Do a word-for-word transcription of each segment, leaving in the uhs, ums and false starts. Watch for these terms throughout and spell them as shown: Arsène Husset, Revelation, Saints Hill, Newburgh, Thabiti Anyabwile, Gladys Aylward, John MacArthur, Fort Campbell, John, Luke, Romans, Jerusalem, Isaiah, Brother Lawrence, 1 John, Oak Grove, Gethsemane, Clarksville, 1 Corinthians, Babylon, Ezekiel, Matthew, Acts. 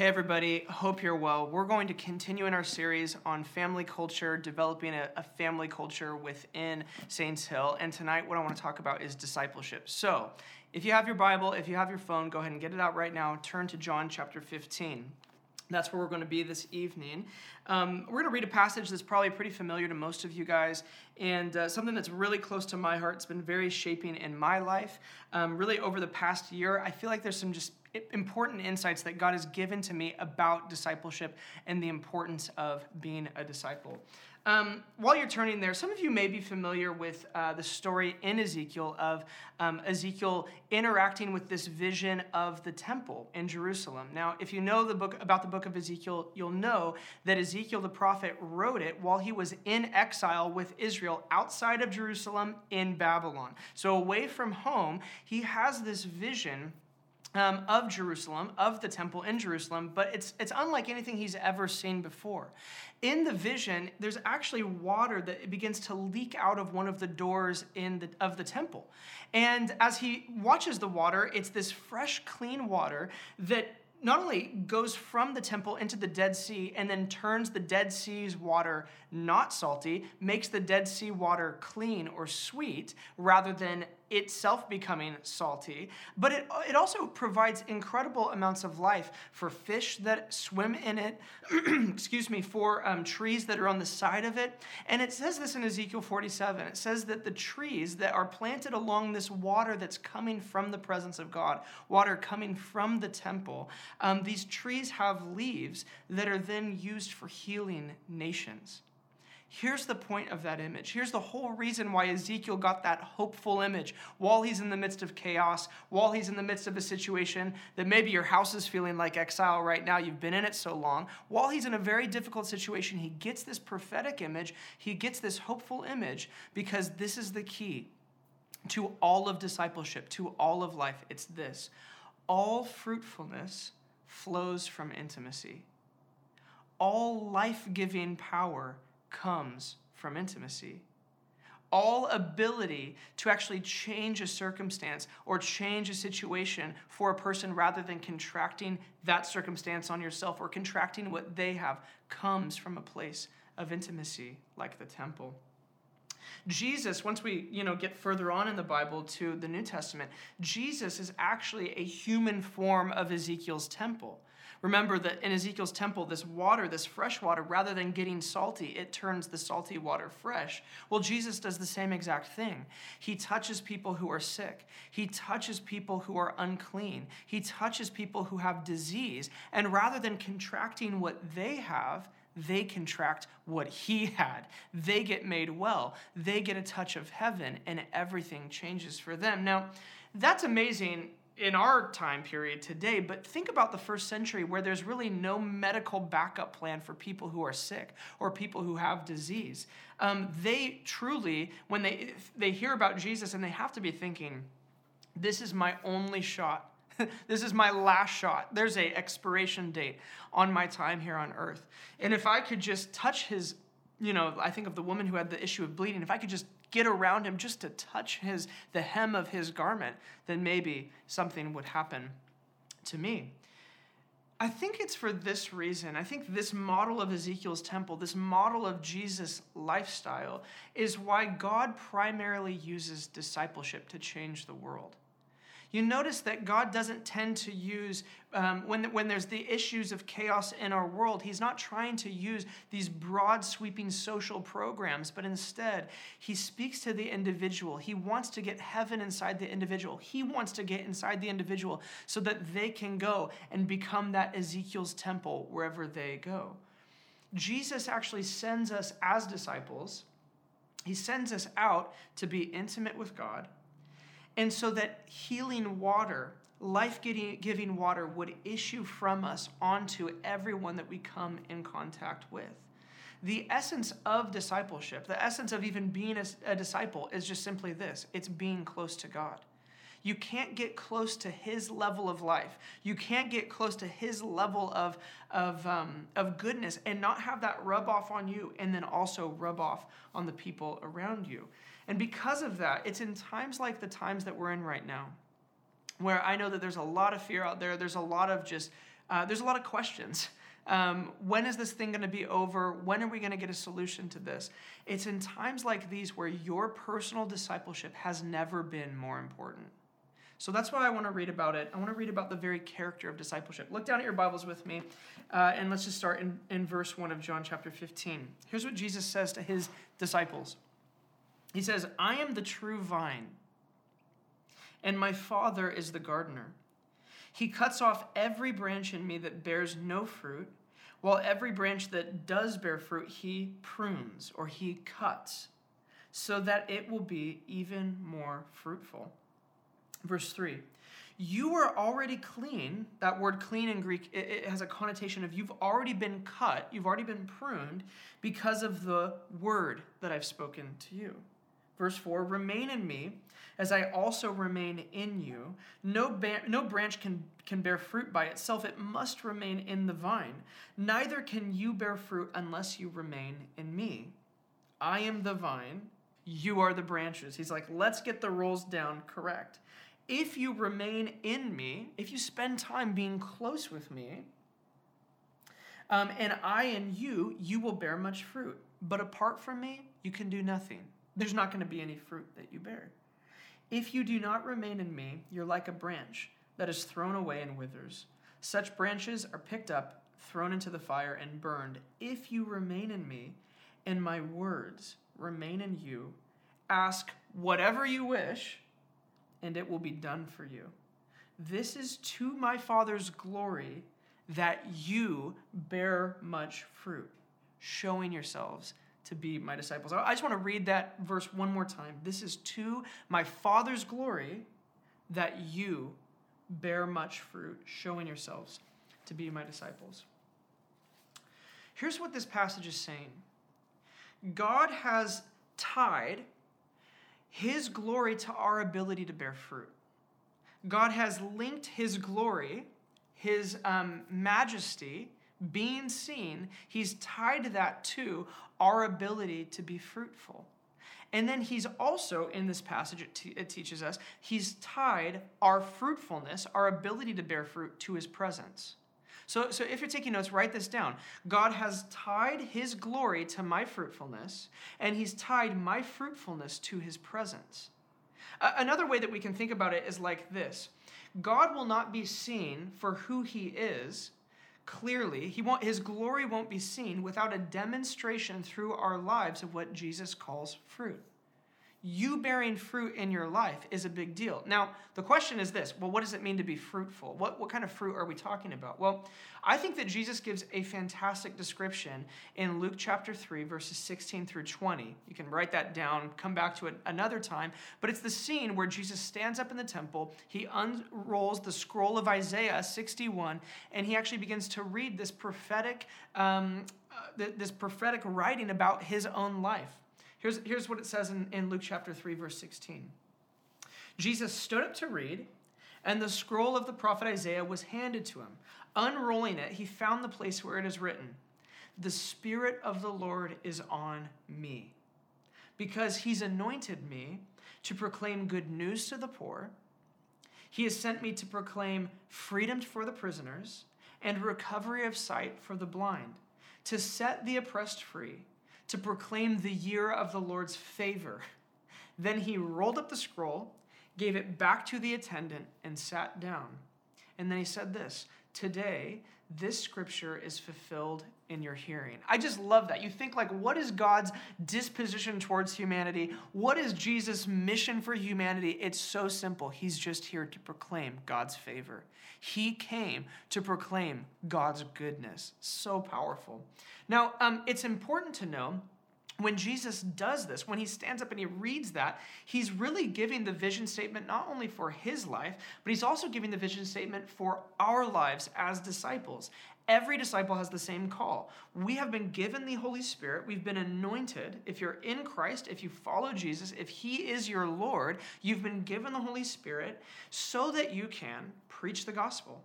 Hey everybody, hope you're well. We're going to continue in our series on family culture, developing a, a family culture within Saints Hill, and tonight what I want to talk about is discipleship. So, if you have your Bible, if you have your phone, go ahead and get it out right now. Turn to John chapter fifteen. That's where we're going to be this evening. Um, we're going to read a passage that's probably pretty familiar to most of you guys, and uh, something that's really close to my heart. It's been very shaping in my life. Um, really, over the past year, I feel like there's some just important insights that God has given to me about discipleship and the importance of being a disciple. Um, while you're turning there, some of you may be familiar with uh, the story in Ezekiel of um, Ezekiel interacting with this vision of the temple in Jerusalem. Now, if you know the book about the book of Ezekiel, you'll know that Ezekiel the prophet wrote it while he was in exile with Israel outside of Jerusalem in Babylon. So away from home, he has this vision Um, of Jerusalem, of the temple in Jerusalem, but it's it's unlike anything he's ever seen before. In the vision, there's actually water that begins to leak out of one of the doors in the of the temple. And as he watches the water, it's this fresh, clean water that not only goes from the temple into the Dead Sea and then turns the Dead Sea's water not salty, makes the Dead Sea water clean or sweet rather than itself becoming salty, but it it also provides incredible amounts of life for fish that swim in it, excuse me, for um, trees that are on the side of it. And it says this in Ezekiel forty-seven. It says that the trees that are planted along this water that's coming from the presence of God, water coming from the temple, um, these trees have leaves that are then used for healing nations. Here's the point of that image. Here's the whole reason why Ezekiel got that hopeful image. While he's in the midst of chaos, while he's in the midst of a situation that maybe your house is feeling like exile right now, you've been in it so long, while he's in a very difficult situation, he gets this prophetic image, he gets this hopeful image, because this is the key to all of discipleship, to all of life. It's this: all fruitfulness flows from intimacy. All life-giving power comes from intimacy. All ability to actually change a circumstance or change a situation for a person rather than contracting that circumstance on yourself or contracting what they have comes from a place of intimacy like the temple. Jesus, once we, you know, get further on in the Bible to the New Testament, Jesus is actually a human form of Ezekiel's temple. Remember that in Ezekiel's temple, this water, this fresh water, rather than getting salty, it turns the salty water fresh. Well, Jesus does the same exact thing. He touches people who are sick. He touches people who are unclean. He touches people who have disease. And rather than contracting what they have, they contract what he had. They get made well. They get a touch of heaven, and everything changes for them. Now, that's amazing in our time period today, but think about the first century where there's really no medical backup plan for people who are sick or people who have disease. Um, they truly, when they they hear about Jesus, and they have to be thinking, this is my only shot. This is my last shot. There's an expiration date on my time here on earth. And if I could just touch his, you know, I think of the woman who had the issue of bleeding, if I could just get around him just to touch his the hem of his garment, then maybe something would happen to me. I think it's for this reason. I think this model of Ezekiel's temple, this model of Jesus' lifestyle, is why God primarily uses discipleship to change the world. You notice that God doesn't tend to use, um, when, when there's the issues of chaos in our world, he's not trying to use these broad sweeping social programs, but instead he speaks to the individual. He wants to get heaven inside the individual. He wants to get inside the individual so that they can go and become that Ezekiel's temple wherever they go. Jesus actually sends us as disciples. He sends us out to be intimate with God, and so that healing water, life-giving water, would issue from us onto everyone that we come in contact with. The essence of discipleship, the essence of even being a, a disciple, is just simply this: it's being close to God. You can't get close to his level of life. You can't get close to his level of, of, um, of goodness and not have that rub off on you and then also rub off on the people around you. And because of that, it's in times like the times that we're in right now, where I know that there's a lot of fear out there. There's a lot of just Uh, there's a lot of questions. Um, when is this thing going to be over? When are we going to get a solution to this? It's in times like these where your personal discipleship has never been more important. So that's why I want to read about it. I want to read about the very character of discipleship. Look down at your Bibles with me, uh, and let's just start in, in verse one of John chapter fifteen. Here's what Jesus says to his disciples. He says, "I am the true vine, and my Father is the gardener. He cuts off every branch in me that bears no fruit, while every branch that does bear fruit, he prunes," or he cuts, "so that it will be even more fruitful." Verse three, "You are already clean." That word clean in Greek, it, it has a connotation of you've already been cut, you've already been pruned because of the word that I've spoken to you. Verse four, "Remain in me, as I also remain in you. No, ba- no branch can, can bear fruit by itself. It must remain in the vine. Neither can you bear fruit unless you remain in me. I am the vine, you are the branches." He's like, let's get the roles down correct. "If you remain in me," if you spend time being close with me, um, "and I in you, you will bear much fruit. But apart from me, you can do nothing." There's not going to be any fruit that you bear. "If you do not remain in me, you're like a branch that is thrown away and withers. Such branches are picked up, thrown into the fire, and burned. If you remain in me, and my words remain in you, ask whatever you wish, and it will be done for you. This is to my Father's glory, that you bear much fruit, showing yourselves to be my disciples." I just want to read that verse one more time. "This is to my Father's glory that you bear much fruit, showing yourselves to be my disciples." Here's what this passage is saying. God has tied his glory to our ability to bear fruit. God has linked his glory, his um, majesty, being seen, he's tied that to our ability to be fruitful. And then he's also, in this passage, it, te- it teaches us, he's tied our fruitfulness, our ability to bear fruit, to his presence. So, so if you're taking notes, write this down. God has tied his glory to my fruitfulness, and he's tied my fruitfulness to his presence. Uh, another way that we can think about it is like this. God will not be seen for who he is. Clearly, he won't, his glory won't be seen without a demonstration through our lives of what Jesus calls fruit. You bearing fruit in your life is a big deal. Now, the question is this. Well, what does it mean to be fruitful? What, what kind of fruit are we talking about? Well, I think that Jesus gives a fantastic description in Luke chapter three, verses sixteen through twenty. You can write that down, come back to it another time. But it's the scene where Jesus stands up in the temple. He unrolls the scroll of Isaiah sixty-one, and he actually begins to read this prophetic, um, uh, th- this prophetic writing about his own life. Here's, here's what it says in, in Luke chapter three, verse sixteen. "Jesus stood up to read, and the scroll of the prophet Isaiah was handed to him. Unrolling it, he found the place where it is written, 'The Spirit of the Lord is on me, because he's anointed me to proclaim good news to the poor. He has sent me to proclaim freedom for the prisoners and recovery of sight for the blind, to set the oppressed free, to proclaim the year of the Lord's favor.' Then he rolled up the scroll, gave it back to the attendant, and sat down. And then he said this, 'Today, this scripture is fulfilled in your hearing.'" I just love that. You think, like, what is God's disposition towards humanity? What is Jesus' mission for humanity? It's so simple. He's just here to proclaim God's favor. He came to proclaim God's goodness. So powerful. Now, um, it's important to know, when Jesus does this, when he stands up and he reads that, he's really giving the vision statement not only for his life, but he's also giving the vision statement for our lives as disciples. Every disciple has the same call. We have been given the Holy Spirit. We've been anointed. If you're in Christ, if you follow Jesus, if he is your Lord, you've been given the Holy Spirit so that you can preach the gospel.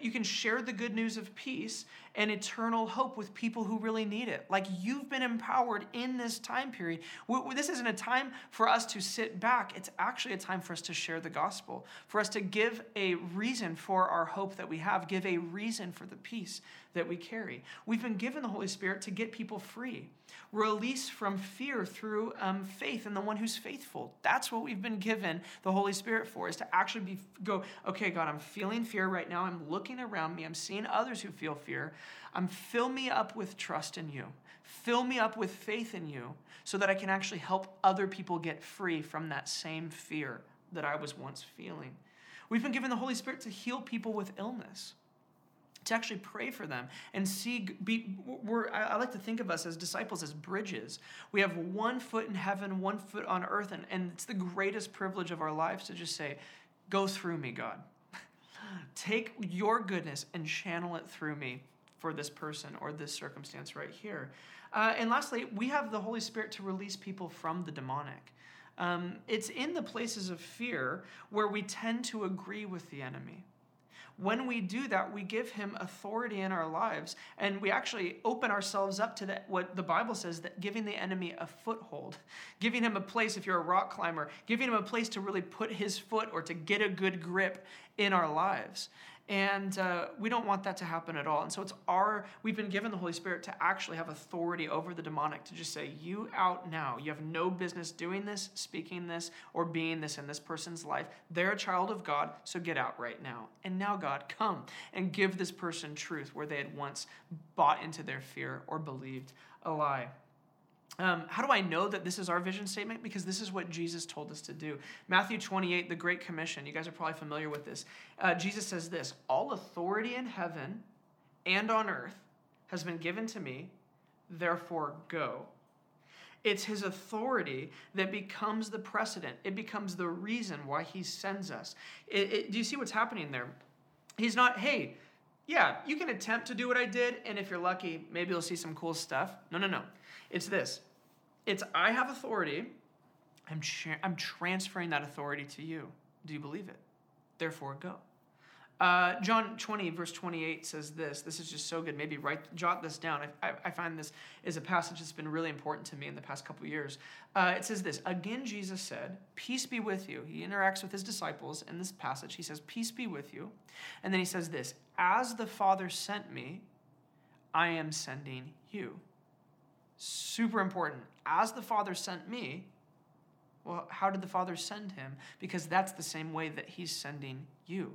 you can share the good news of peace and eternal hope with people who really need it. Like, you've been empowered in this time period. This isn't a time for us to sit back. It's actually a time for us to share the gospel, for us to give a reason for our hope that we have, give a reason for the peace that we carry. We've been given the Holy Spirit to get people free, release from fear through um, faith in the one who's faithful. That's what we've been given the Holy Spirit for, is to actually be go, okay, God, I'm feeling fear right now. I'm looking around me. I'm seeing others who feel fear. Um, fill me up with trust in you. Fill me up with faith in you so that I can actually help other people get free from that same fear that I was once feeling. We've been given the Holy Spirit to heal people with illness, to actually pray for them and see, be, we're, I like to think of us as disciples as bridges. We have one foot in heaven, one foot on earth, and, and it's the greatest privilege of our lives to just say, go through me, God. Take your goodness and channel it through me for this person or this circumstance right here. Uh, and lastly, we have the Holy Spirit to release people from the demonic. Um, it's in the places of fear where we tend to agree with the enemy. When we do that, we give him authority in our lives, and we actually open ourselves up to the, what the Bible says, that giving the enemy a foothold, giving him a place, if you're a rock climber, giving him a place to really put his foot or to get a good grip in our lives. And uh, we don't want that to happen at all. And so it's our, we've been given the Holy Spirit to actually have authority over the demonic, to just say, you out now. You have no business doing this, speaking this, or being this in this person's life. They're a child of God, so get out right now. And now, God, come and give this person truth where they had once bought into their fear or believed a lie. Um, how do I know that this is our vision statement? Because this is what Jesus told us to do. Matthew twenty-eight, the Great Commission. You guys are probably familiar with this. Uh, Jesus says this, all authority in heaven and on earth has been given to me, therefore go. It's his authority that becomes the precedent. It becomes the reason why he sends us. It, it, do you see what's happening there? He's not, hey, yeah, you can attempt to do what I did, and if you're lucky, maybe you'll see some cool stuff. No, no, no. It's this. It's I have authority. I'm tra- I'm transferring that authority to you. Do you believe it? Therefore, go. Uh, John twenty, verse twenty-eight says this. This is just so good. Maybe write, jot this down. I, I, I find this is a passage that's been really important to me in the past couple years. Uh, it says this, again, Jesus said, peace be with you. He interacts with his disciples in this passage. He says, peace be with you. And then he says this, as the Father sent me, I am sending you. Super important. As the Father sent me, well, how did the Father send him? Because that's the same way that he's sending you.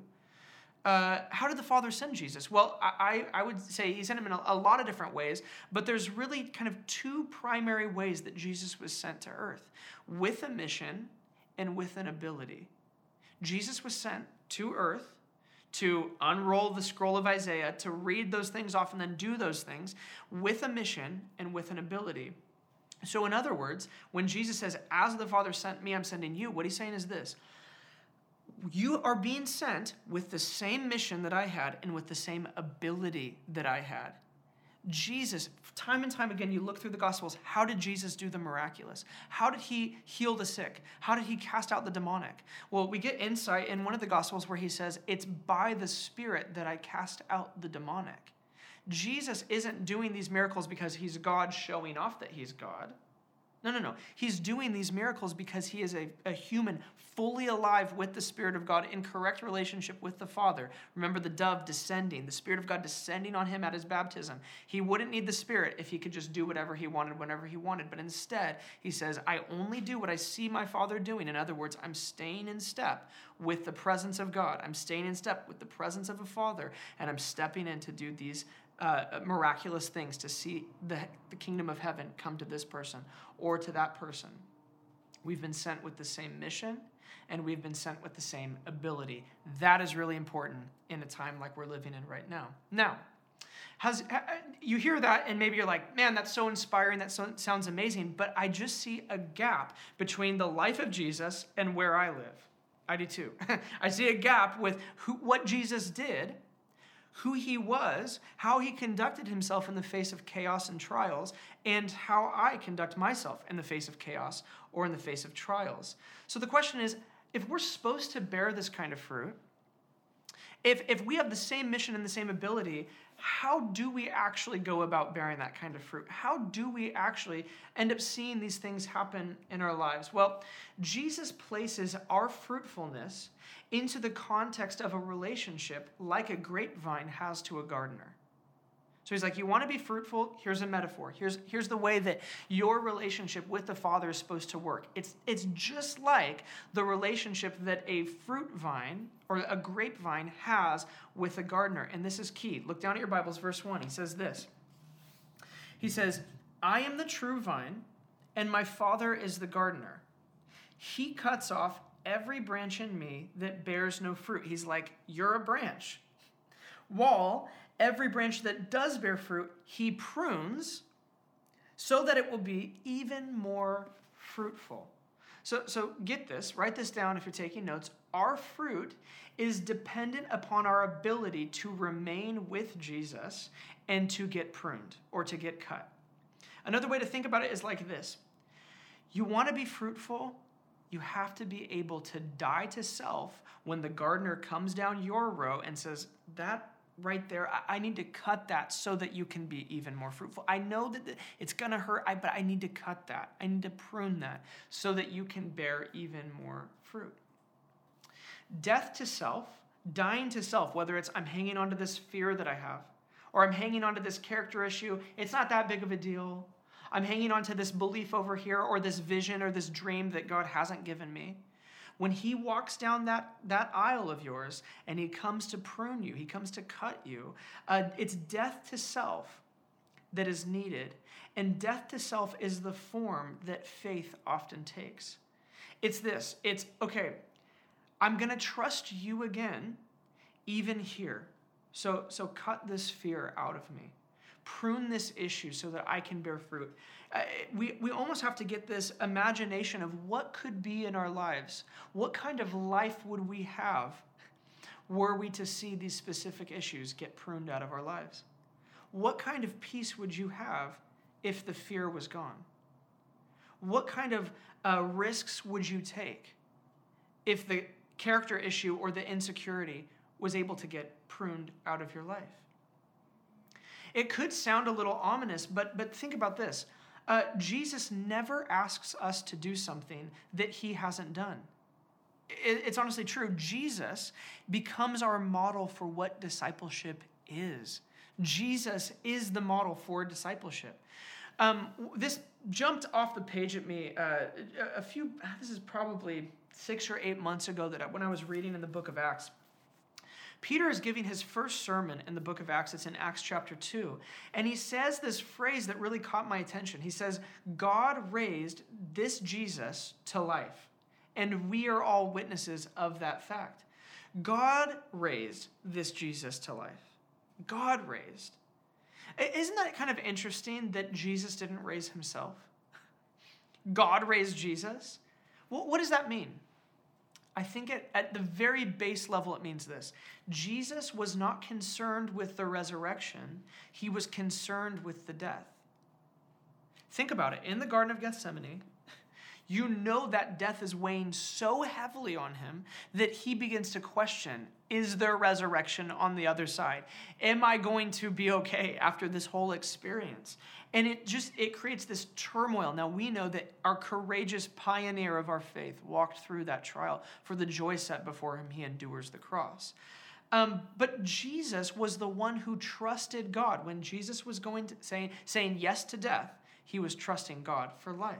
Uh, how did the Father send Jesus? Well, I, I would say he sent him in a, a lot of different ways, but there's really kind of two primary ways that Jesus was sent to earth, with a mission and with an ability. Jesus was sent to earth to unroll the scroll of Isaiah, to read those things off and then do those things with a mission and with an ability. So in other words, when Jesus says, as the Father sent me, I'm sending you, what he's saying is this. You are being sent with the same mission that I had and with the same ability that I had. Jesus, time and time again, you look through the Gospels, how did Jesus do the miraculous? How did he heal the sick? How did he cast out the demonic? Well, we get insight in one of the Gospels where he says, it's by the Spirit that I cast out the demonic. Jesus isn't doing these miracles because he's God showing off that he's God. No, no, no. He's doing these miracles because he is a, a human, fully alive with the Spirit of God, in correct relationship with the Father. Remember the dove descending, the Spirit of God descending on him at his baptism. He wouldn't need the Spirit if he could just do whatever he wanted, whenever he wanted. But instead, he says, I only do what I see my Father doing. In other words, I'm staying in step with the presence of God. I'm staying in step with the presence of a Father, and I'm stepping in to do these Uh, miraculous things, to see the, the kingdom of heaven come to this person or to that person. We've been sent with the same mission, and we've been sent with the same ability. That is really important in a time like we're living in right now. Now, has, you hear that, and maybe you're like, man, that's so inspiring, that so, sounds amazing, but I just see a gap between the life of Jesus and where I live. I do too. I see a gap with who, what Jesus did, who he was, how he conducted himself in the face of chaos and trials, and how I conduct myself in the face of chaos or in the face of trials. So the question is, if we're supposed to bear this kind of fruit, If, if we have the same mission and the same ability, how do we actually go about bearing that kind of fruit? How do we actually end up seeing these things happen in our lives? Well, Jesus places our fruitfulness into the context of a relationship like a grapevine has to a gardener. So he's like, you want to be fruitful? Here's a metaphor. Here's, here's the way that your relationship with the Father is supposed to work. It's, it's just like the relationship that a fruit vine or a grapevine has with a gardener. And this is key. Look down at your Bibles, verse one. He says this. He says, I am the true vine, and my Father is the gardener. He cuts off every branch in me that bears no fruit. He's like, you're a branch. While every branch that does bear fruit, he prunes so that it will be even more fruitful. So, so get this, write this down if you're taking notes. Our fruit is dependent upon our ability to remain with Jesus and to get pruned or to get cut. Another way to think about it is like this. You want to be fruitful, you have to be able to die to self when the gardener comes down your row and says, that right there, I need to cut that so that you can be even more fruitful. I know that it's going to hurt, but I need to cut that. I need to prune that so that you can bear even more fruit. Death to self, dying to self, whether it's I'm hanging on to this fear that I have, or I'm hanging on to this character issue, it's not that big of a deal. I'm hanging on to this belief over here, or this vision, or this dream that God hasn't given me. When he walks down that, that aisle of yours and he comes to prune you, he comes to cut you, uh, it's death to self that is needed. And death to self is the form that faith often takes. It's this, it's, okay, I'm going to trust you again, even here. So, so cut this fear out of me. Prune this issue so that I can bear fruit. Uh, we, we almost have to get this imagination of what could be in our lives. What kind of life would we have were we to see these specific issues get pruned out of our lives? What kind of peace would you have if the fear was gone? What kind of uh, risks would you take if the character issue or the insecurity was able to get pruned out of your life? It could sound a little ominous, but but think about this. Uh, Jesus never asks us to do something that he hasn't done. It, it's honestly true. Jesus becomes our model for what discipleship is. Jesus is the model for discipleship. Um, this jumped off the page at me uh, a few, this is probably six or eight months ago that I, when I was reading in the book of Acts. Peter is giving his first sermon in the book of Acts. It's in Acts chapter two. And he says this phrase that really caught my attention. He says, God raised this Jesus to life, and we are all witnesses of that fact. God raised this Jesus to life. God raised. Isn't that kind of interesting that Jesus didn't raise himself? God raised Jesus? What, what does that mean? I think at, at the very base level, it means this. Jesus was not concerned with the resurrection. He was concerned with the death. Think about it. In the Garden of Gethsemane, you know that death is weighing so heavily on him that he begins to question, is there resurrection on the other side? Am I going to be okay after this whole experience? And it just, it creates this turmoil. Now we know that our courageous pioneer of our faith walked through that trial. For the joy set before him, he endures the cross. Um, but Jesus was the one who trusted God. When Jesus was going to, saying, saying yes to death, he was trusting God for life.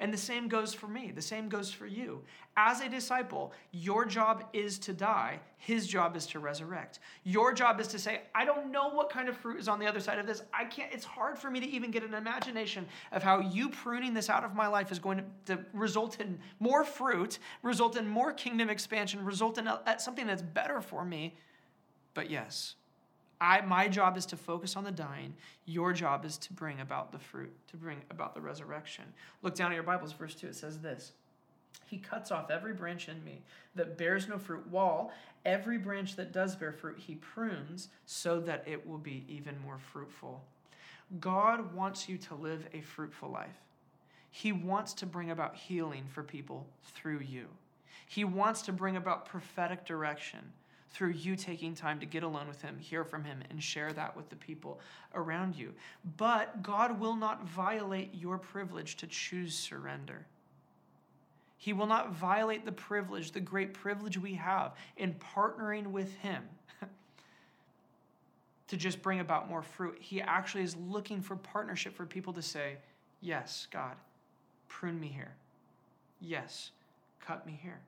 And the same goes for me. The same goes for you. As a disciple, your job is to die. His job is to resurrect. Your job is to say, I don't know what kind of fruit is on the other side of this. I can't. It's hard for me to even get an imagination of how you pruning this out of my life is going to, to result in more fruit, result in more kingdom expansion, result in a, at something that's better for me. But yes, I, my job is to focus on the dying. Your job is to bring about the fruit, to bring about the resurrection. Look down at your Bibles, verse two. It says this. He cuts off every branch in me that bears no fruit, while every branch that does bear fruit, he prunes so that it will be even more fruitful. God wants you to live a fruitful life. He wants to bring about healing for people through you. He wants to bring about prophetic direction through you taking time to get alone with him, hear from him, and share that with the people around you. But God will not violate your privilege to choose surrender. He will not violate the privilege, the great privilege we have in partnering with him to just bring about more fruit. He actually is looking for partnership for people to say, yes, God, prune me here. Yes, cut me here.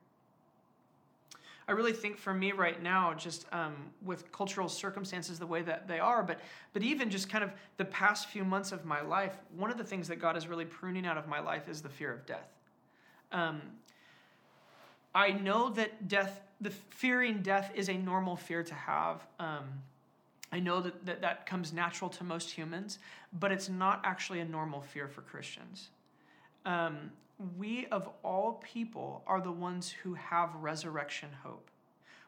I really think for me right now, just um, with cultural circumstances the way that they are, but but even just kind of the past few months of my life, one of the things that God is really pruning out of my life is the fear of death. Um, I know that death, the fearing death is a normal fear to have. Um, I know that, that that comes natural to most humans, but it's not actually a normal fear for Christians. Um, we of all people are the ones who have resurrection hope.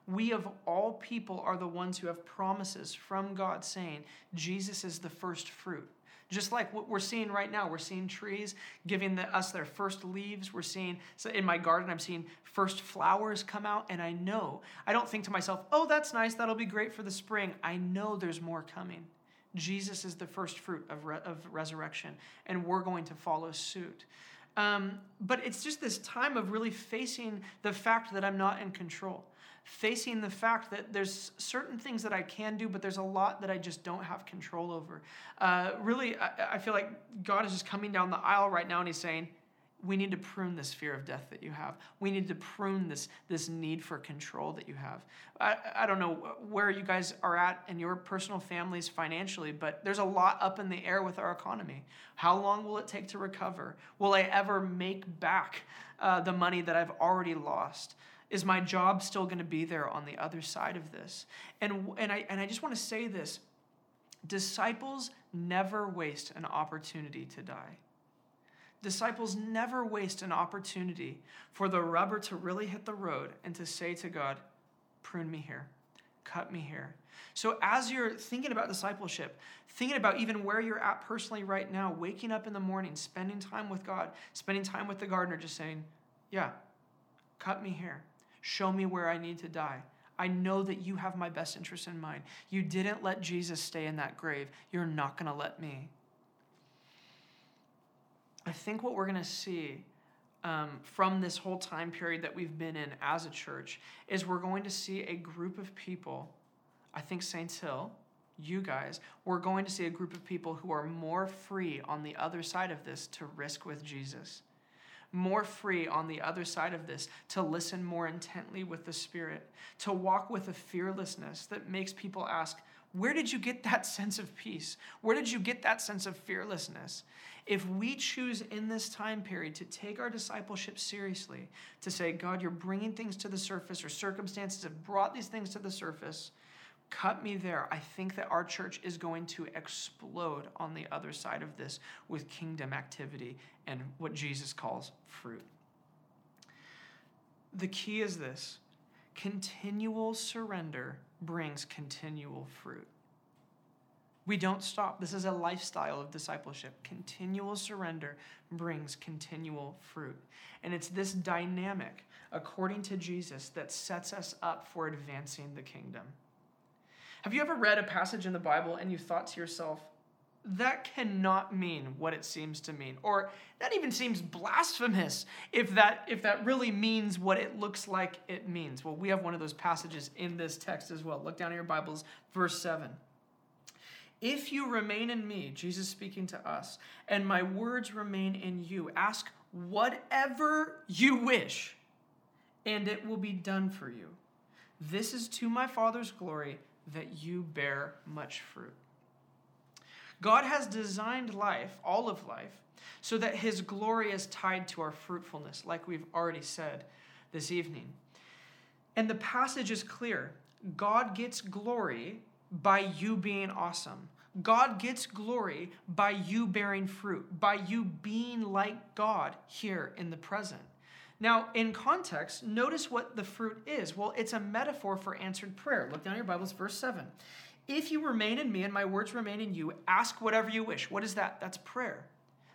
We of all people are the ones who have promises from God saying, Jesus is the first fruit. Just like what we're seeing right now, we're seeing trees giving the, us their first leaves. We're seeing, so in my garden, I'm seeing first flowers come out, and I know. I don't think to myself, oh, that's nice, that'll be great for the spring. I know there's more coming. Jesus is the first fruit of, re- of resurrection, and we're going to follow suit. Um, but it's just this time of really facing the fact that I'm not in control, facing the fact that there's certain things that I can do, but there's a lot that I just don't have control over. Uh, really, I, I feel like God is just coming down the aisle right now, and he's saying, we need to prune this fear of death that you have. We need to prune this this need for control that you have. I, I don't know where you guys are at in your personal families financially, but there's a lot up in the air with our economy. How long will it take to recover? Will I ever make back uh, the money that I've already lost? Is my job still going to be there on the other side of this? And and I and I just want to say this. Disciples never waste an opportunity to die. Disciples never waste an opportunity for the rubber to really hit the road and to say to God, prune me here, cut me here. So as you're thinking about discipleship, thinking about even where you're at personally right now, waking up in the morning, spending time with God, spending time with the gardener, just saying, yeah, cut me here. Show me where I need to die. I know that you have my best interest in mind. You didn't let Jesus stay in that grave. You're not going to let me. I think what we're going to see um, from this whole time period that we've been in as a church is we're going to see a group of people, I think Saints Hill, you guys, we're going to see a group of people who are more free on the other side of this to risk with Jesus, more free on the other side of this to listen more intently with the Spirit, to walk with a fearlessness that makes people ask, where did you get that sense of peace? Where did you get that sense of fearlessness? If we choose in this time period to take our discipleship seriously, to say, God, you're bringing things to the surface, or circumstances have brought these things to the surface, cut me there. I think that our church is going to explode on the other side of this with kingdom activity and what Jesus calls fruit. The key is this. Continual surrender brings continual fruit. We don't stop. This is a lifestyle of discipleship. Continual surrender brings continual fruit. And it's this dynamic, according to Jesus, that sets us up for advancing the kingdom. Have you ever read a passage in the Bible and you thought to yourself, that cannot mean what it seems to mean, or that even seems blasphemous if that if that really means what it looks like it means? Well, we have one of those passages in this text as well. Look down at your Bibles, verse seven. If you remain in me, Jesus speaking to us, and my words remain in you, ask whatever you wish, and it will be done for you. This is to my Father's glory that you bear much fruit. God has designed life, all of life, so that his glory is tied to our fruitfulness, like we've already said this evening. And the passage is clear. God gets glory by you being awesome. God gets glory by you bearing fruit, by you being like God here in the present. Now, in context, notice what the fruit is. Well, it's a metaphor for answered prayer. Look down at your Bibles, verse seven. If you remain in me and my words remain in you, ask whatever you wish. What is that? That's prayer.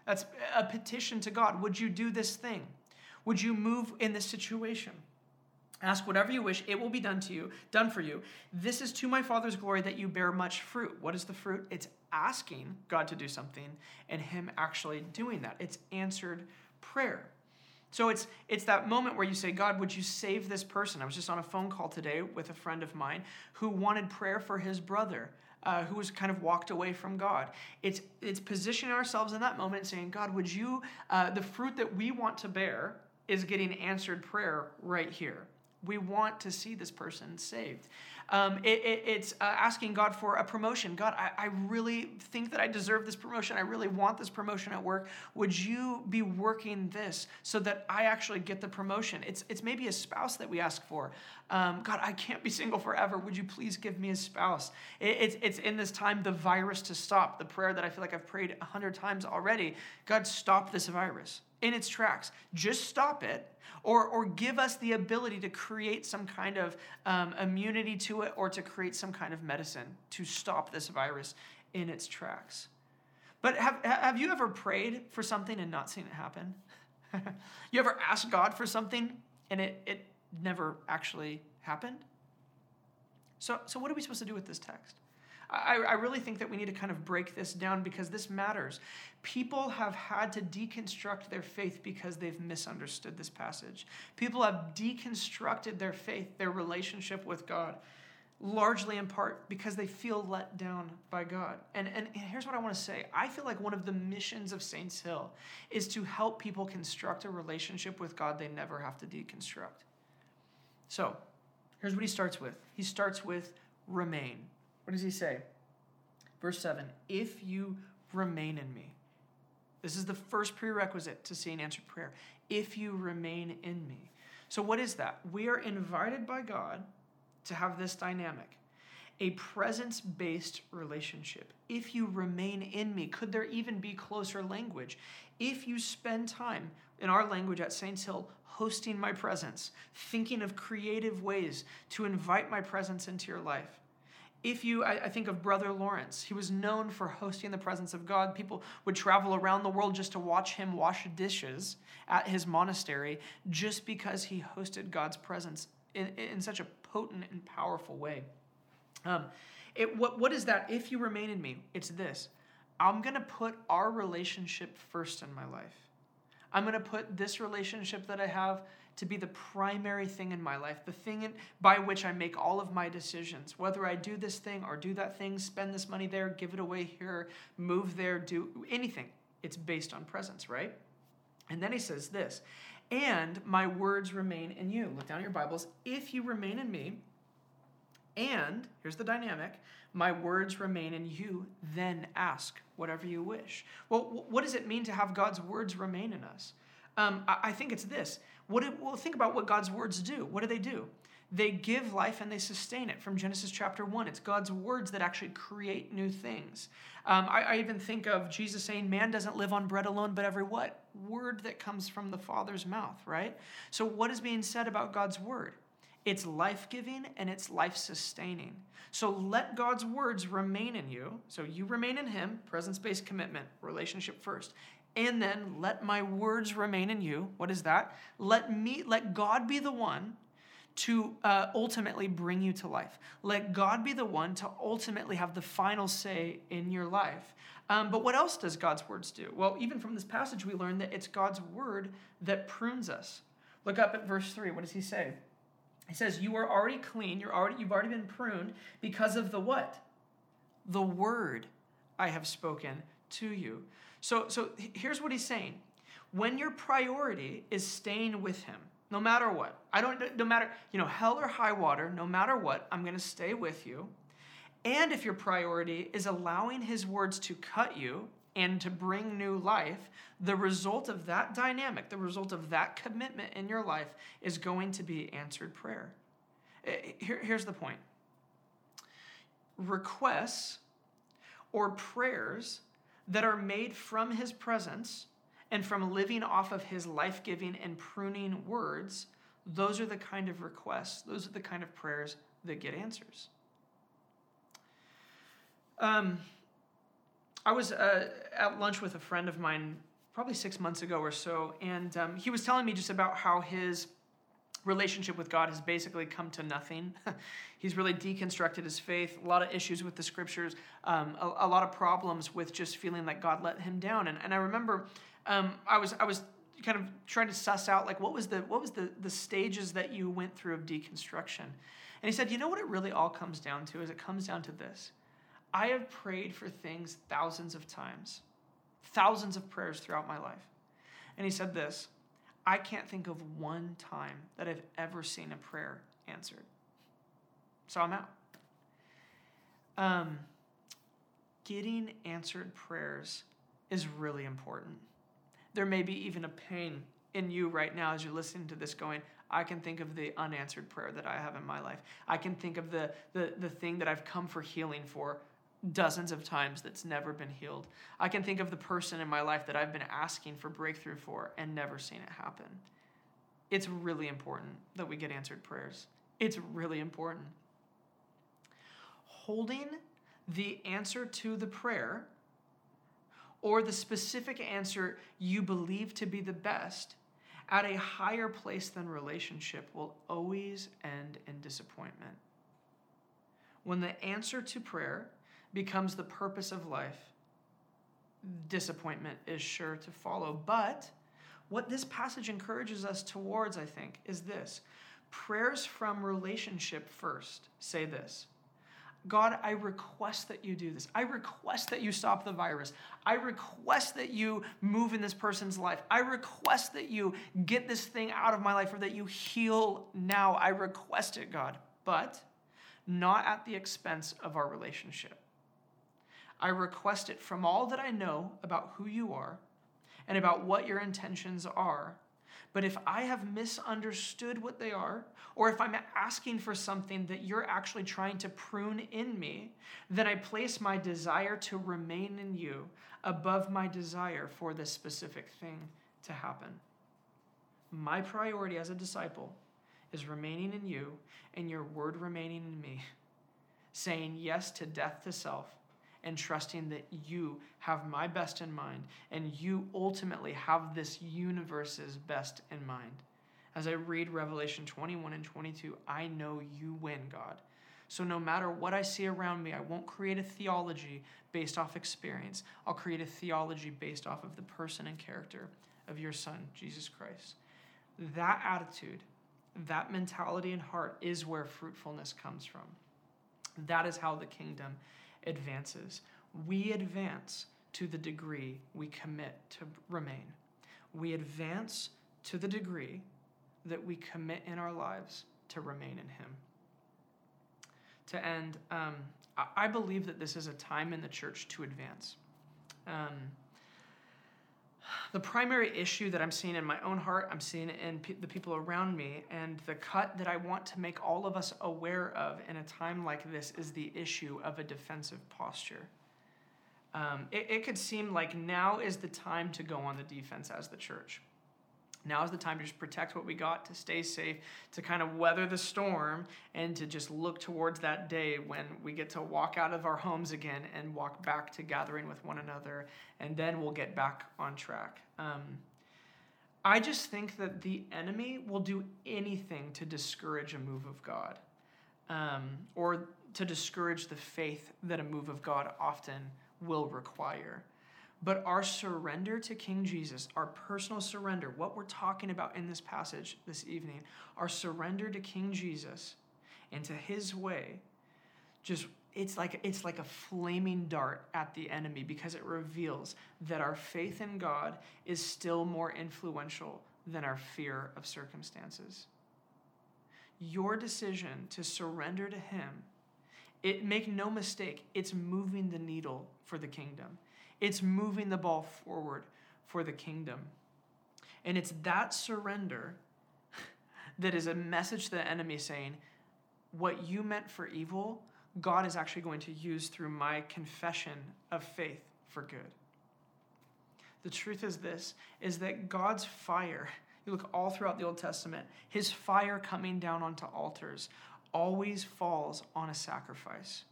That's a petition to God. Would you do this thing? Would you move in this situation? Ask whatever you wish, it will be done to you, done for you. This is to my Father's glory that you bear much fruit. What is the fruit? It's asking God to do something and him actually doing that. It's answered prayer. So it's it's that moment where you say, God, would you save this person? I was just on a phone call today with a friend of mine who wanted prayer for his brother, uh, who was kind of walked away from God. It's it's positioning ourselves in that moment saying, God, would you, uh, the fruit that we want to bear is getting answered prayer right here. We want to see this person saved. Um, it, it, it's uh, asking God for a promotion. God, I, I really think that I deserve this promotion. I really want this promotion at work. Would you be working this so that I actually get the promotion? It's it's maybe a spouse that we ask for. Um, God, I can't be single forever. Would you please give me a spouse? It, it's, it's in this time, the virus to stop, the prayer that I feel like I've prayed a hundred times already. God, stop this virus in its tracks. Just stop it, or or give us the ability to create some kind of um, immunity to it, or to create some kind of medicine to stop this virus in its tracks. But have have you ever prayed for something and not seen it happen? You ever asked God for something and it, it never actually happened? So, so what are we supposed to do with this text? I, I really think that we need to kind of break this down because this matters. People have had to deconstruct their faith because they've misunderstood this passage. People have deconstructed their faith, their relationship with God, largely in part because they feel let down by God. And, and here's what I want to say. I feel like one of the missions of Saints Hill is to help people construct a relationship with God they never have to deconstruct. So here's what he starts with. He starts with remain. What does he say? Verse seven, if you remain in me. This is the first prerequisite to seeing answered prayer. If you remain in me. So what is that? We are invited by God to have this dynamic, a presence-based relationship. If you remain in me, could there even be closer language? If you spend time in our language at Saints Hill, hosting my presence, thinking of creative ways to invite my presence into your life. If you, I, I think of Brother Lawrence, he was known for hosting the presence of God. People would travel around the world just to watch him wash dishes at his monastery just because he hosted God's presence in, in such a potent and powerful way. Um, it, what, what is that? If you remain in me, it's this. I'm going to put our relationship first in my life. I'm going to put this relationship that I have to be the primary thing in my life, the thing in, by which I make all of my decisions, whether I do this thing or do that thing, spend this money there, give it away here, move there, do anything. It's based on presence, right? And then he says this, and my words remain in you. Look down at your Bibles. If you remain in me, and, here's the dynamic, my words remain in you, then ask whatever you wish. Well, what does it mean to have God's words remain in us? Um, I think it's this. What do, well, think about what God's words do. What do they do? They give life and they sustain it. From Genesis chapter one, it's God's words that actually create new things. Um, I, I even think of Jesus saying, man doesn't live on bread alone, but every what? Word that comes from the Father's mouth, right? So what is being said about God's word? It's life-giving and it's life-sustaining. So let God's words remain in you. So you remain in him, presence-based commitment, relationship first. And then let my words remain in you. What is that? Let me, let God be the one to uh, ultimately bring you to life. Let God be the one to ultimately have the final say in your life. Um, but what else does God's words do? Well, even from this passage, we learn that it's God's word that prunes us. Look up at verse three. What does he say? He says, you are already clean. You're already, you've already been pruned because of the what? The word I have spoken to you. So, so here's what he's saying. When your priority is staying with him, no matter what, I don't, no matter, you know, hell or high water, no matter what, I'm going to stay with you. And if your priority is allowing his words to cut you and to bring new life, the result of that dynamic, the result of that commitment in your life is going to be answered prayer. Here, here's the point. Requests or prayers that are made from his presence and from living off of his life-giving and pruning words, those are the kind of requests, those are the kind of prayers that get answers. Um, I was uh, at lunch with a friend of mine probably six months ago or so, and um, he was telling me just about how his relationship with God has basically come to nothing. He's really deconstructed his faith, a lot of issues with the scriptures, um, a, a lot of problems with just feeling like God let him down. And and I remember um, I was I was kind of trying to suss out like what was the what was the the stages that you went through of deconstruction. And he said, you know what it really all comes down to is it comes down to this. I have prayed for things thousands of times, thousands of prayers throughout my life. And he said this, I can't think of one time that I've ever seen a prayer answered. So I'm out. Um, getting answered prayers is really important. There may be even a pain in you right now as you're listening to this going, I can think of the unanswered prayer that I have in my life. I can think of the the, the thing that I've come for healing for dozens of times that's never been healed. I can think of the person in my life that I've been asking for breakthrough for and never seen it happen. It's really important that we get answered prayers. It's really important. Holding the answer to the prayer or the specific answer you believe to be the best at a higher place than relationship will always end in disappointment. When the answer to prayer becomes the purpose of life, disappointment is sure to follow. But what this passage encourages us towards, I think, is this. Prayers from relationship first say this. God, I request that you do this. I request that you stop the virus. I request that you move in this person's life. I request that you get this thing out of my life or that you heal now. I request it, God, but not at the expense of our relationship. I request it from all that I know about who you are and about what your intentions are. But if I have misunderstood what they are, or if I'm asking for something that you're actually trying to prune in me, then I place my desire to remain in you above my desire for this specific thing to happen. My priority as a disciple is remaining in you and your word remaining in me, saying yes to death to self, and trusting that you have my best in mind and you ultimately have this universe's best in mind. As I read Revelation twenty-one and twenty-two, I know you win, God. So no matter what I see around me, I won't create a theology based off experience. I'll create a theology based off of the person and character of your Son, Jesus Christ. That attitude, that mentality and heart is where fruitfulness comes from. That is how the kingdom advances. We advance to the degree we commit to remain. We advance to the degree that we commit in our lives to remain in Him. To end, um, I believe that this is a time in the church to advance. Um, the primary issue that I'm seeing in my own heart, I'm seeing in pe- the people around me, and the cut that I want to make all of us aware of in a time like this is the issue of a defensive posture. Um, it, it could seem like now is the time to go on the defense as the church. Now is the time to just protect what we got, to stay safe, to kind of weather the storm, and to just look towards that day when we get to walk out of our homes again and walk back to gathering with one another, and then we'll get back on track. Um, I just think that the enemy will do anything to discourage a move of God, um, or to discourage the faith that a move of God often will require. But our surrender to King Jesus, our personal surrender, what we're talking about in this passage this evening, our surrender to King Jesus and to his way, just it's like it's like a flaming dart at the enemy because it reveals that our faith in God is still more influential than our fear of circumstances. Your decision to surrender to him, it make no mistake, it's moving the needle for the kingdom. It's moving the ball forward for the kingdom. And it's that surrender that is a message to the enemy saying, what you meant for evil, God is actually going to use through my confession of faith for good. The truth is this, is that God's fire, you look all throughout the Old Testament, his fire coming down onto altars always falls on a sacrifice.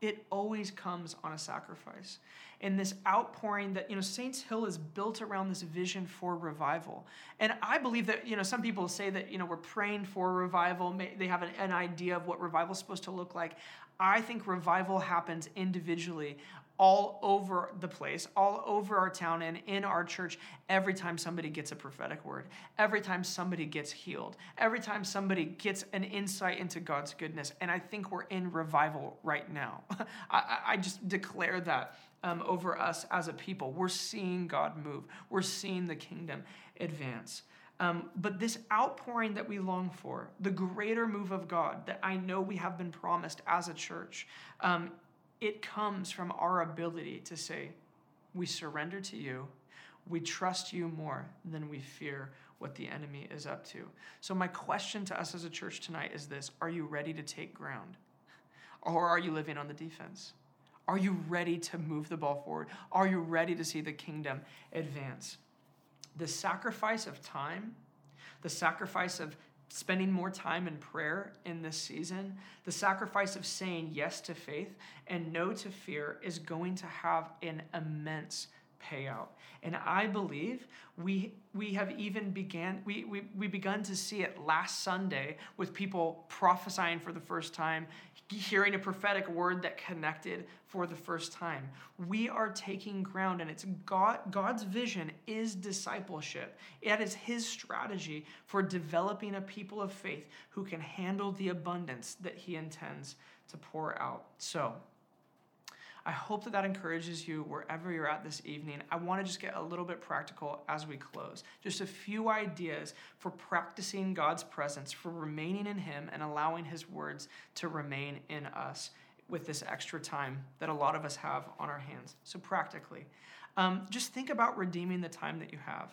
It always comes on a sacrifice. And this outpouring that, you know, Saints Hill is built around this vision for revival. And I believe that, you know, some people say that, you know, we're praying for revival. They have an, an idea of what revival is supposed to look like. I think revival happens individually all over the place, all over our town and in our church, every time somebody gets a prophetic word, every time somebody gets healed, every time somebody gets an insight into God's goodness. And I think we're in revival right now. I, I just declare that um, over us as a people. We're seeing God move. We're seeing the kingdom advance. Um, but this outpouring that we long for, the greater move of God that I know we have been promised as a church, um, it comes from our ability to say, we surrender to you, we trust you more than we fear what the enemy is up to. So my question to us as a church tonight is this: are you ready to take ground? Or are you living on the defense? Are you ready to move the ball forward? Are you ready to see the kingdom advance? The sacrifice of time, the sacrifice of spending more time in prayer in this season, the sacrifice of saying yes to faith and no to fear is going to have an immense payout. And I believe we we have even began, we, we, we begun to see it last Sunday with people prophesying for the first time, hearing a prophetic word that connected for the first time. We are taking ground, and it's God, God's vision is discipleship. That is his strategy for developing a people of faith who can handle the abundance that he intends to pour out. So I hope that that encourages you wherever you're at this evening. I want to just get a little bit practical as we close. Just a few ideas for practicing God's presence, for remaining in him and allowing his words to remain in us with this extra time that a lot of us have on our hands. So practically, um, just think about redeeming the time that you have.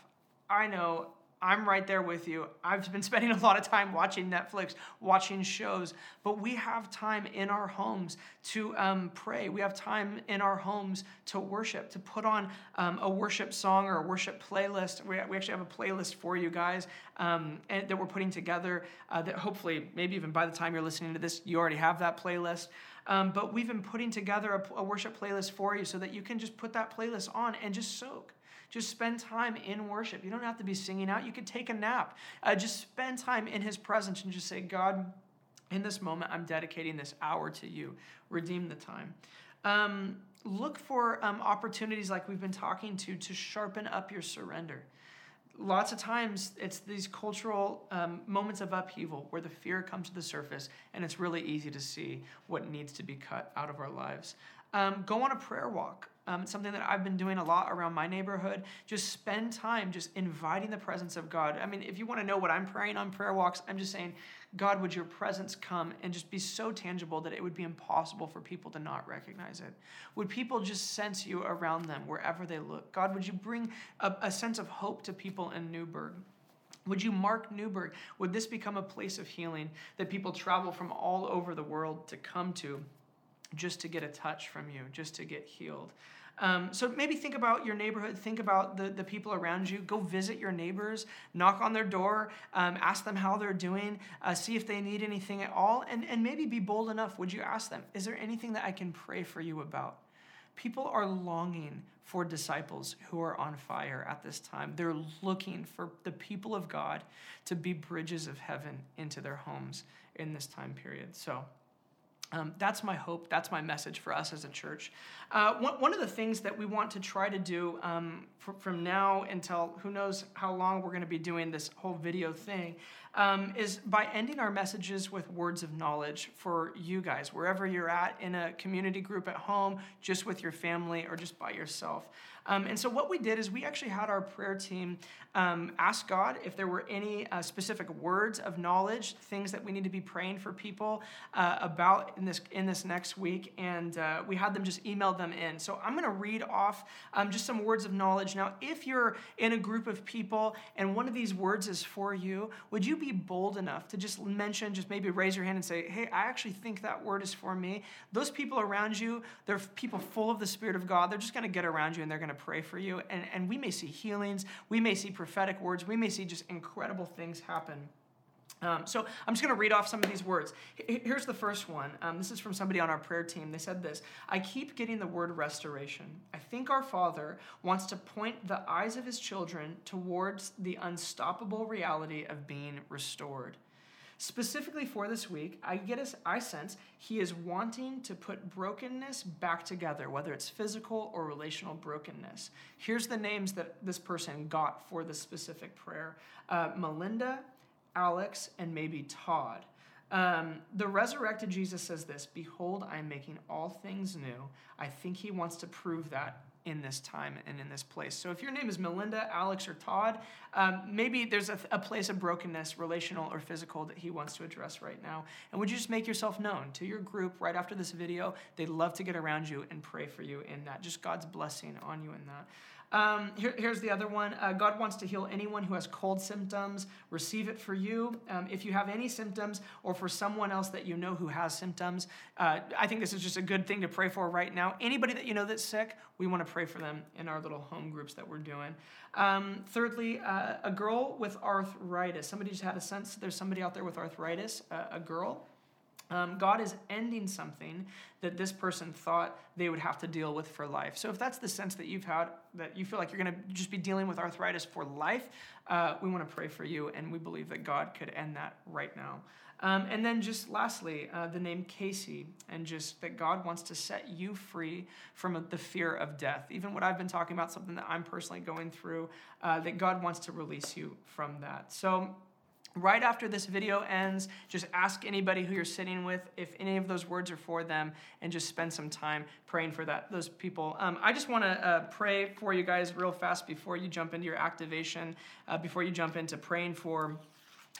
I know I'm right there with you. I've been spending a lot of time watching Netflix, watching shows, but we have time in our homes to um, pray. We have time in our homes to worship, to put on um, a worship song or a worship playlist. We, we actually have a playlist for you guys um, and, that we're putting together uh, that hopefully, maybe even by the time you're listening to this, you already have that playlist. Um, but we've been putting together a, a worship playlist for you so that you can just put that playlist on and just soak. Just spend time in worship. You don't have to be singing out. You could take a nap. Uh, just spend time in his presence and just say, God, in this moment, I'm dedicating this hour to you. Redeem the time. Um, look for um, opportunities like we've been talking to to sharpen up your surrender. Lots of times, it's these cultural um, moments of upheaval where the fear comes to the surface, and it's really easy to see what needs to be cut out of our lives. Um, go on a prayer walk. Um, it's something that I've been doing a lot around my neighborhood. Just spend time just inviting the presence of God. I mean, if you want to know what I'm praying on prayer walks, I'm just saying, God, would your presence come and just be so tangible that it would be impossible for people to not recognize it? Would people just sense you around them wherever they look? God, would you bring a, a sense of hope to people in Newburgh? Would you mark Newburgh? Would this become a place of healing that people travel from all over the world to come to? Just to get a touch from you, just to get healed. Um, so maybe think about your neighborhood, think about the, the people around you, go visit your neighbors, knock on their door, um, ask them how they're doing, uh, see if they need anything at all, and, and maybe be bold enough. Would you ask them, is there anything that I can pray for you about? People are longing for disciples who are on fire at this time. They're looking for the people of God to be bridges of heaven into their homes in this time period. So Um, that's my hope. That's my message for us as a church. Uh, one, one of the things that we want to try to do um, fr- from now until who knows how long we're going to be doing this whole video thing um, is by ending our messages with words of knowledge for you guys, wherever you're at in a community group at home, just with your family or just by yourself. Um, and so what we did is we actually had our prayer team um, ask God if there were any uh, specific words of knowledge, things that we need to be praying for people uh, about in this in this next week. And uh, we had them just email them in. So I'm going to read off um, just some words of knowledge. Now, if you're in a group of people and one of these words is for you, would you be bold enough to just mention, just maybe raise your hand and say, hey, I actually think that word is for me. Those people around you, they're people full of the Spirit of God. They're just going to get around you and they're going to pray for you. And, and we may see healings. We may see prophetic words. We may see just incredible things happen Um, so I'm just going to read off some of these words. Here's the first one. Um, this is from somebody on our prayer team. They said this: I keep getting the word restoration. I think our Father wants to point the eyes of his children towards the unstoppable reality of being restored. Specifically for this week, I get a, I sense he is wanting to put brokenness back together, whether it's physical or relational brokenness. Here's the names that this person got for this specific prayer. Uh, Melinda, Alex, and maybe Todd. Um, the resurrected Jesus says this: behold, I am making all things new. I think he wants to prove that in this time and in this place. So if your name is Melinda, Alex, or Todd, um, maybe there's a, a place of brokenness, relational or physical, that he wants to address right now. And would you just make yourself known to your group right after this video? They'd love to get around you and pray for you in that. Just God's blessing on you in that. Um, here, here's the other one. Uh, God wants to heal anyone who has cold symptoms. Receive it for you. Um, if you have any symptoms, or for someone else that you know who has symptoms, uh, I think this is just a good thing to pray for right now. Anybody that you know that's sick, we want to pray for them in our little home groups that we're doing. Um, thirdly, uh, a girl with arthritis. Somebody just had a sense that there's somebody out there with arthritis, uh, a girl. Um, God is ending something that this person thought they would have to deal with for life. So if that's the sense that you've had, that you feel like you're going to just be dealing with arthritis for life, uh, we want to pray for you, and we believe that God could end that right now. Um, and then just lastly, uh, the name Casey, and just that God wants to set you free from the fear of death. Even what I've been talking about, something that I'm personally going through, uh, that God wants to release you from that. So right after this video ends, just ask anybody who you're sitting with if any of those words are for them, and just spend some time praying for that those people. Um, I just want to uh, pray for you guys real fast before you jump into your activation, uh, before you jump into praying for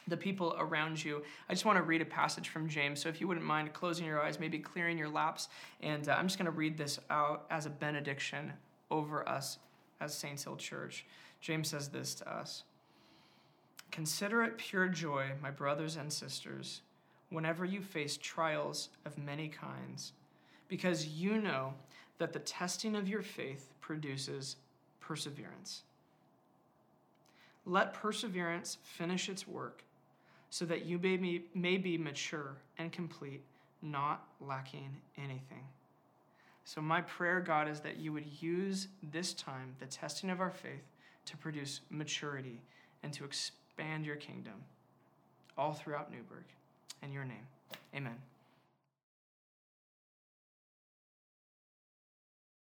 the people around you. I just want to read a passage from James. So if you wouldn't mind closing your eyes, maybe clearing your laps, and uh, I'm just going to read this out as a benediction over us as Saints Hill Church. James says this to us: consider it pure joy, my brothers and sisters, whenever you face trials of many kinds, because you know that the testing of your faith produces perseverance. Let perseverance finish its work, so that you may be, may be mature and complete, not lacking anything. So my prayer, God, is that you would use this time, the testing of our faith, to produce maturity and to expand your kingdom all throughout Newburgh. In your name, amen.